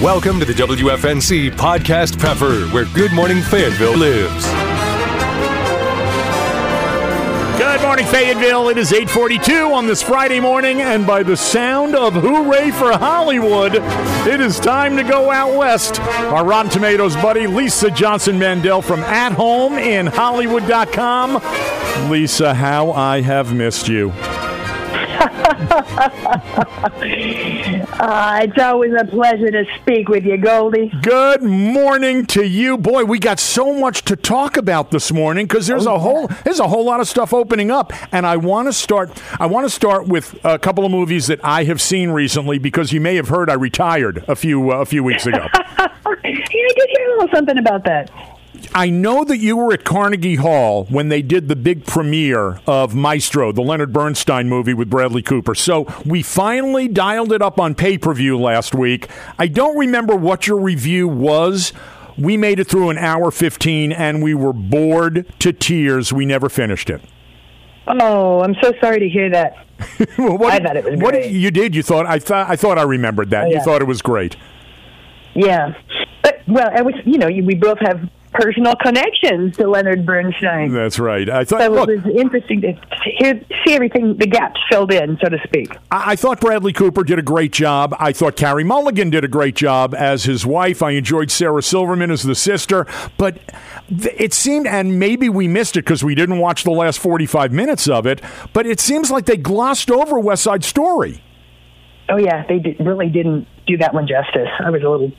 Welcome to the WFNC Podcast Pepper, where Good Morning Fayetteville lives. Good morning, Fayetteville. It is 8:42 on this Friday morning, and by the sound of Hooray for Hollywood, it is time to go out west. Our Rotten Tomatoes buddy, Lisa Johnson Mandell from AtHomeInHollywood.com. Lisa, how I have missed you. It's always a pleasure to speak with you, Goldie. Good morning to you. Boy, we got so much to talk about this morning because there's a whole lot of stuff opening up, and I want to start with a couple of movies that I have seen recently because you may have heard I retired a few weeks ago. I did hear a little something about that. I know that you were at Carnegie Hall when they did the big premiere of Maestro, the Leonard Bernstein movie with Bradley Cooper. So we finally dialed it up on pay-per-view last week. I don't remember what your review was. We made it through an hour 15, and we were bored to tears. We never finished it. Oh, I'm so sorry to hear that. Well, I thought it was great. I thought I remembered that. Oh, yeah. You thought it was great. Yeah. Well, it was, we both have personal connections to Leonard Bernstein. That's right. I thought it was interesting to see everything, the gaps filled in, so to speak. I thought Bradley Cooper did a great job. I thought Carey Mulligan did a great job as his wife. I enjoyed Sarah Silverman as the sister. But it seemed, and maybe we missed it because we didn't watch the last 45 minutes of it, but it seems like they glossed over West Side Story. Oh, yeah. They really didn't do that one justice. I was a little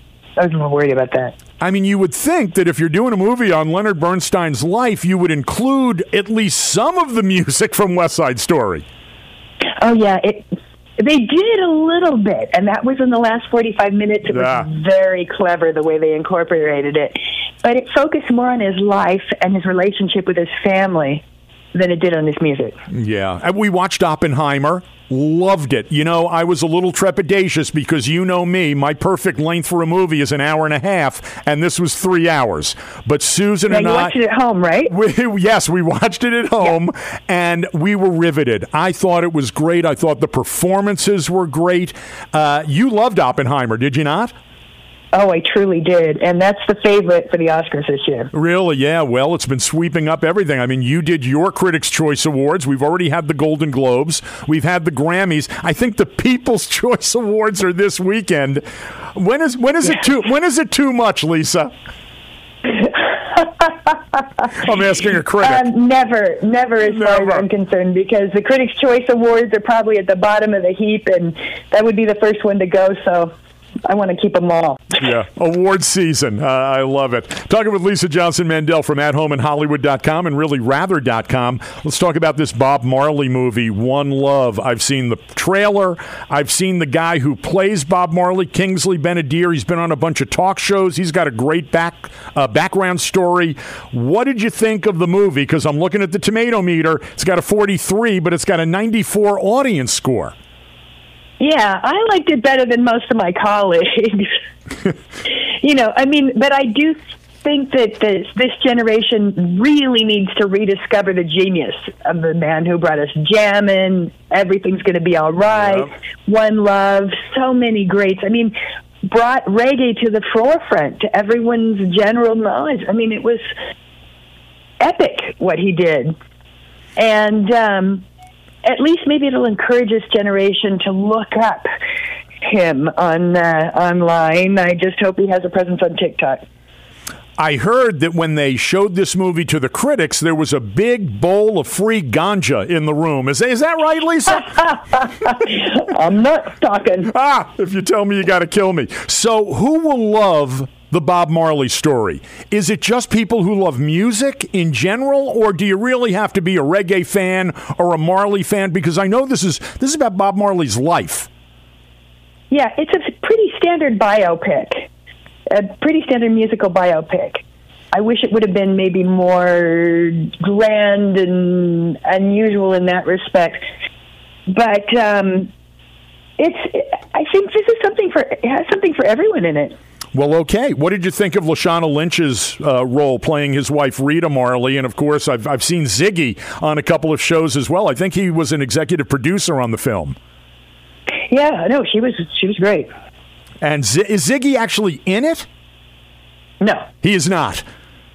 worried about that. I mean, you would think that if you're doing a movie on Leonard Bernstein's life, you would include at least some of the music from West Side Story. Oh, yeah. They did a little bit, and that was in the last 45 minutes. It was very clever the way they incorporated it. But it focused more on his life and his relationship with his family than it did on his music. Yeah. We watched Oppenheimer. Loved it. I was a little trepidatious because me, my perfect length for a movie is an hour and a half, and this was 3 hours. But Susan and I... You watched it at home, right? Yes, we watched it at home, yeah. And we were riveted. I thought it was great. I thought the performances were great. You loved Oppenheimer, did you not? Oh, I truly did, and that's the favorite for the Oscars this year. Really? Yeah, well, it's been sweeping up everything. I mean, you did your Critics' Choice Awards. We've already had the Golden Globes. We've had the Grammys. I think the People's Choice Awards are this weekend. When is it too much, Lisa? I'm asking a critic. Never as far as I'm concerned, because the Critics' Choice Awards are probably at the bottom of the heap, and that would be the first one to go, so... I want to keep them all. Yeah, award season. I love it. Talking with Lisa Johnson Mandell from AtHomeInHollywood.com and reallyrather.com. Let's talk about this Bob Marley movie, One Love. I've seen the trailer. I've seen the guy who plays Bob Marley, Kingsley Benadir. He's been on a bunch of talk shows. He's got a great background story. What did you think of the movie? Because I'm looking at the tomato meter. It's got a 43, but it's got a 94 audience score. Yeah, I liked it better than most of my colleagues. But I do think that this generation really needs to rediscover the genius of the man who brought us Jammin', Everything's Gonna Be All Right, yep. One Love, so many greats. I mean, brought reggae to the forefront, to everyone's general knowledge. I mean, it was epic what he did. And, at least maybe it'll encourage this generation to look up him on online. I just hope he has a presence on TikTok. I heard that when they showed this movie to the critics, there was a big bowl of free ganja in the room. Is that right, Lisa? I'm not talking. If you tell me, you got to kill me. So who will love the Bob Marley story? Is it just people who love music in general, or do you really have to be a reggae fan or a Marley fan? Because I know this is about Bob Marley's life. Yeah, it's a pretty standard biopic. a pretty standard musical biopic. I wish it would have been maybe more grand and unusual in that respect. But I think this is something for everyone in it. Well, okay. What did you think of Lashana Lynch's role playing his wife Rita Marley? And of course, I've seen Ziggy on a couple of shows as well. I think he was an executive producer on the film. Yeah, no, she was great. And is Ziggy actually in it? No, he is not.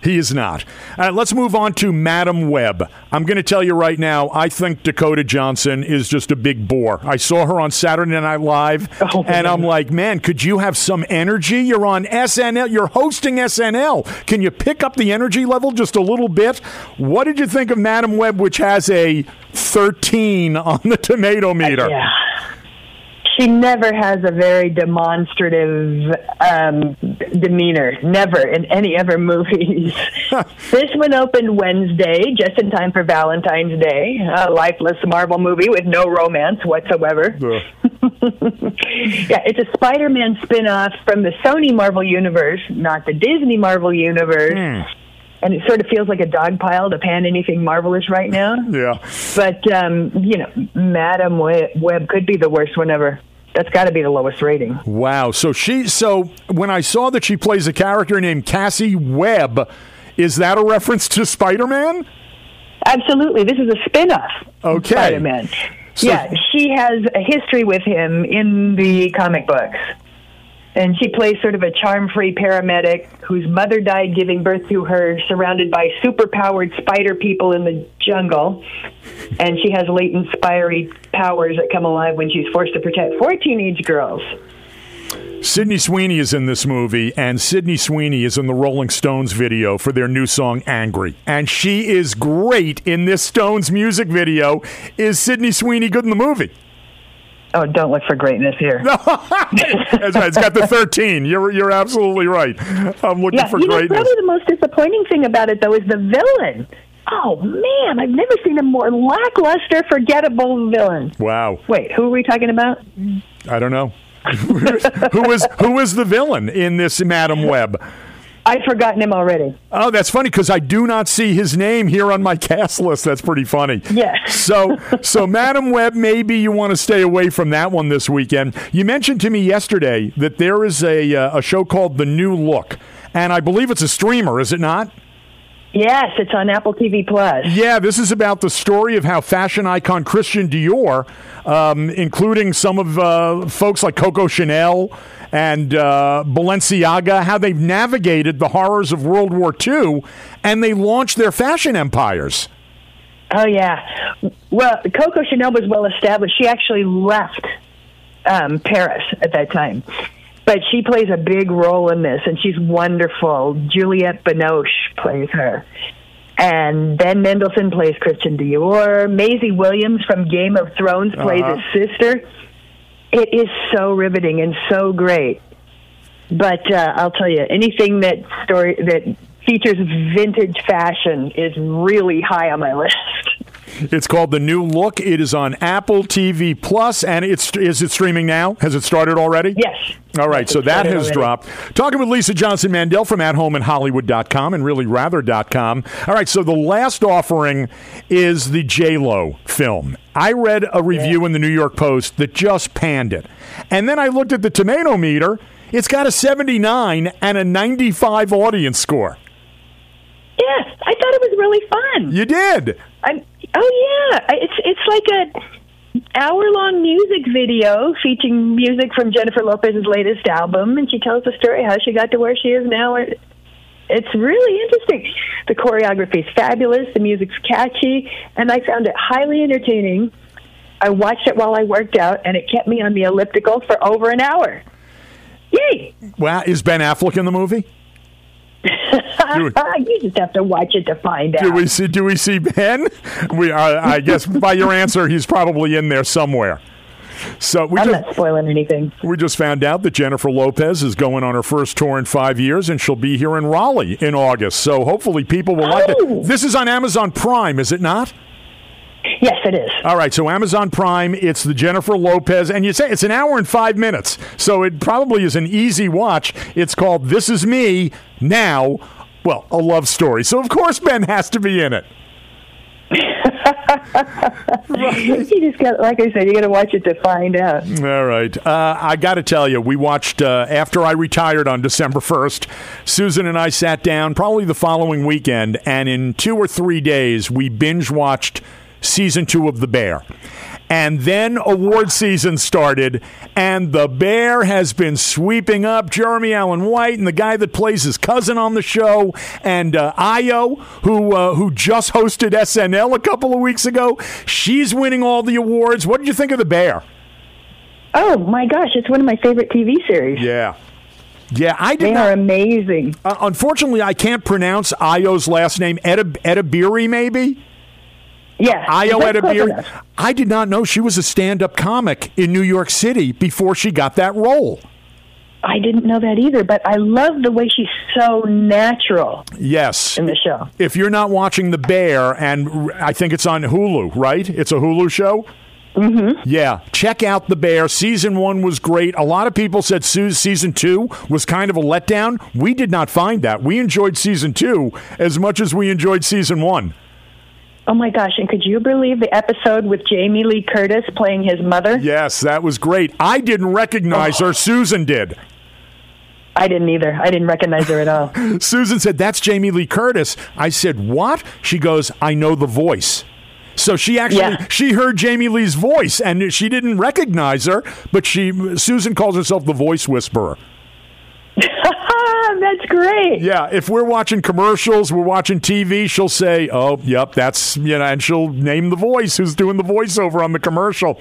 He is not. Let's move on to Madame Web. I'm going to tell you right now, I think Dakota Johnson is just a big bore. I saw her on Saturday Night Live, and I'm like, man, could you have some energy? You're on SNL. You're hosting SNL. Can you pick up the energy level just a little bit? What did you think of Madame Web, which has a 13 on the tomato meter? Yeah. She never has a very demonstrative demeanor, never, in any of her movies. This one opened Wednesday, just in time for Valentine's Day, a lifeless Marvel movie with no romance whatsoever. Yeah, it's a Spider-Man spin-off from the Sony Marvel Universe, not the Disney Marvel Universe. Mm. And it sort of feels like a dog pile to pan anything Marvelous right now. Yeah. But, you know, Madame Web could be the worst one ever. That's got to be the lowest rating. Wow. So when I saw that she plays a character named Cassie Webb, is that a reference to Spider-Man? Absolutely. This is a spinoff. Okay. Spider-Man. So, yeah, she has a history with him in the comic books. And she plays sort of a charm-free paramedic whose mother died giving birth to her, surrounded by super-powered spider people in the jungle. And she has latent spidery powers that come alive when she's forced to protect 4 teenage girls. Sydney Sweeney is in this movie, and Sydney Sweeney is in the Rolling Stones video for their new song, Angry. And she is great in this Stones music video. Is Sydney Sweeney good in the movie? Oh, don't look for greatness here. That's right. It's got the 13. You're absolutely right. I'm looking for greatness. Probably the most disappointing thing about it, though, is the villain. Oh, man, I've never seen a more lackluster, forgettable villain. Wow. Wait, who are we talking about? I don't know. Who is the villain in this Madame Web? I've forgotten him already. Oh, that's funny because I do not see his name here on my cast list. That's pretty funny. Yes. So Madame Web, maybe you want to stay away from that one this weekend. You mentioned to me yesterday that there is a show called The New Look, and I believe it's a streamer, is it not? Yes, it's on Apple TV+. Yeah, this is about the story of how fashion icon Christian Dior, including some of folks like Coco Chanel and Balenciaga, how they've navigated the horrors of World War II, and they launched their fashion empires. Oh, yeah. Well, Coco Chanel was well-established. She actually left Paris at that time. But she plays a big role in this, and she's wonderful. Juliette Binoche plays her. And Ben Mendelsohn plays Christian Dior. Maisie Williams from Game of Thrones plays his sister. It is so riveting and so great. But I'll tell you, anything that features vintage fashion is really high on my list. It's called The New Look. It is on Apple TV+, and is it streaming now? Has it started already? Yes. All right, so that has dropped. Talking with Lisa Johnson Mandell from AtHomeInHollywood.com and reallyrather.com. All right, so the last offering is the J-Lo film. I read a review in the New York Post that just panned it. And then I looked at the tomato meter. It's got a 79 and a 95 audience score. Yes, I thought it was really fun. You did? It's like an hour-long music video featuring music from Jennifer Lopez's latest album, and she tells the story how she got to where she is now. It's really interesting. The choreography is fabulous. The music's catchy, and I found it highly entertaining. I watched it while I worked out, and it kept me on the elliptical for over an hour. Yay! Wow, is Ben Affleck in the movie? You just have to watch it to find out. Do we see Ben? I guess by your answer, he's probably in there somewhere. I'm not spoiling anything. We just found out that Jennifer Lopez is going on her first tour in 5 years, and she'll be here in Raleigh in August. So hopefully people will like it. This is on Amazon Prime, is it not? Yes, it is. All right, so Amazon Prime, it's the Jennifer Lopez, and you say it's an hour and 5 minutes, so it probably is an easy watch. It's called This Is Me Now, well, a love story. So, of course, Ben has to be in it. You just got, like I said, you got to watch it to find out. All right, I got to tell you, we watched after I retired on December 1st. Susan and I sat down probably the following weekend, and in 2 or 3 days, we binge watched season 2 of The Bear. And then award season started, and The Bear has been sweeping up Jeremy Allen White and the guy that plays his cousin on the show, and Io, who just hosted SNL a couple of weeks ago. She's winning all the awards. What did you think of The Bear? Oh, my gosh. It's one of my favorite TV series. Yeah. Yeah, I did. They are amazing. Unfortunately, I can't pronounce Io's last name. Edabiri, maybe? Yeah, Io Edabiri. I did not know she was a stand-up comic in New York City before she got that role. I didn't know that either, but I love the way she's so natural. Yes, in the show. If you're not watching The Bear, and I think it's on Hulu, right? It's a Hulu show? Mm-hmm. Yeah, check out The Bear. Season 1 was great. A lot of people said season 2 was kind of a letdown. We did not find that. We enjoyed season 2 as much as we enjoyed season 1. Oh, my gosh. And could you believe the episode with Jamie Lee Curtis playing his mother? Yes, that was great. I didn't recognize her. Susan did. I didn't either. I didn't recognize her at all. Susan said, "That's Jamie Lee Curtis." I said, "What?" She goes, "I know the voice." So she actually, she heard Jamie Lee's voice, and she didn't recognize her, but Susan calls herself the voice whisperer. That's great. Yeah, if we're watching commercials, we're watching TV, she'll say, "Oh, yep, that's," and she'll name the voice who's doing the voiceover on the commercial.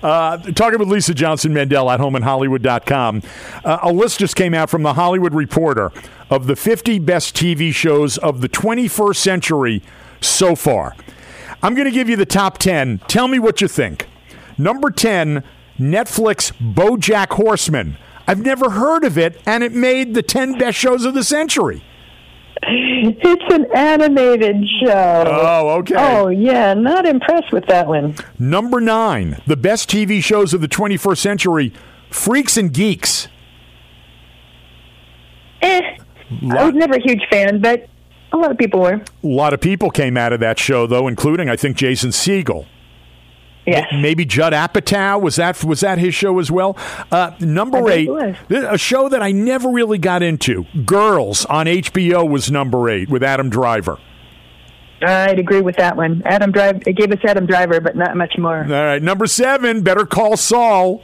Talking with Lisa Johnson Mandell at HomeInHollywood.com. A list just came out from the Hollywood Reporter of the 50 best TV shows of the 21st century so far. I'm going to give you the top 10. Tell me what you think. Number 10, Netflix BoJack Horseman. I've never heard of it, and it made the 10 best shows of the century. It's an animated show. Oh, okay. Oh, yeah. Not impressed with that one. Number 9, the best TV shows of the 21st century, Freaks and Geeks. I was never a huge fan, but a lot of people were. A lot of people came out of that show, though, including, I think, Jason Segel. Yes. Maybe Judd Apatow. Was that his show as well? Number 8, a show that I never really got into, Girls on HBO was number 8 with Adam Driver. I'd agree with that one. It gave us Adam Driver, but not much more. All right, number 7, Better Call Saul.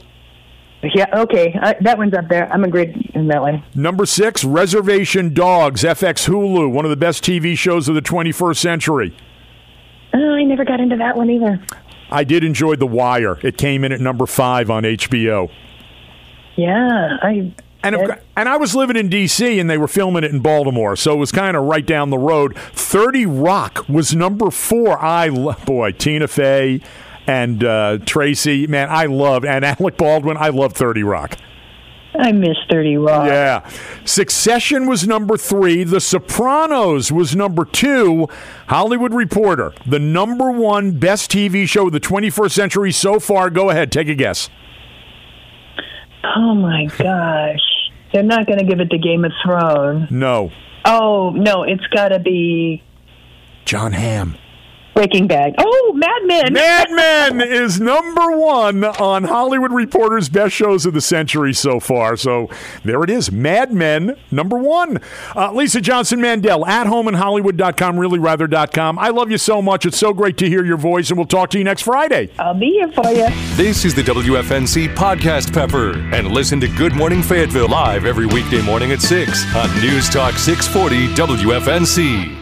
Yeah, okay. That one's up there. I'm agreed in that one. Number 6, Reservation Dogs, FX Hulu, one of the best TV shows of the 21st century. Oh, I never got into that one either. I did enjoy The Wire. It came in at number 5 on HBO. Yeah. I was living in D.C., and they were filming it in Baltimore, so it was kind of right down the road. 30 Rock was number 4. Tina Fey and Tracy, man, and Alec Baldwin, I love 30 Rock. I miss 30 Rock. Yeah. Succession was number 3. The Sopranos was number 2. Hollywood Reporter, the number 1 best TV show of the 21st century so far. Go ahead, take a guess. Oh, my gosh. They're not going to give it to Game of Thrones. No. Oh, no, it's got to be... John Hamm. Breaking Bad. Oh, Mad Men. Mad Men is number 1 on Hollywood Reporter's best shows of the century so far. So there it is. Mad Men, number 1. Lisa Johnson Mandell, at homeinhollywood.com, reallyrather.com. I love you so much. It's so great to hear your voice, and we'll talk to you next Friday. I'll be here for you. This is the WFNC Podcast Pepper, and listen to Good Morning Fayetteville live every weekday morning at 6 on News Talk 640 WFNC.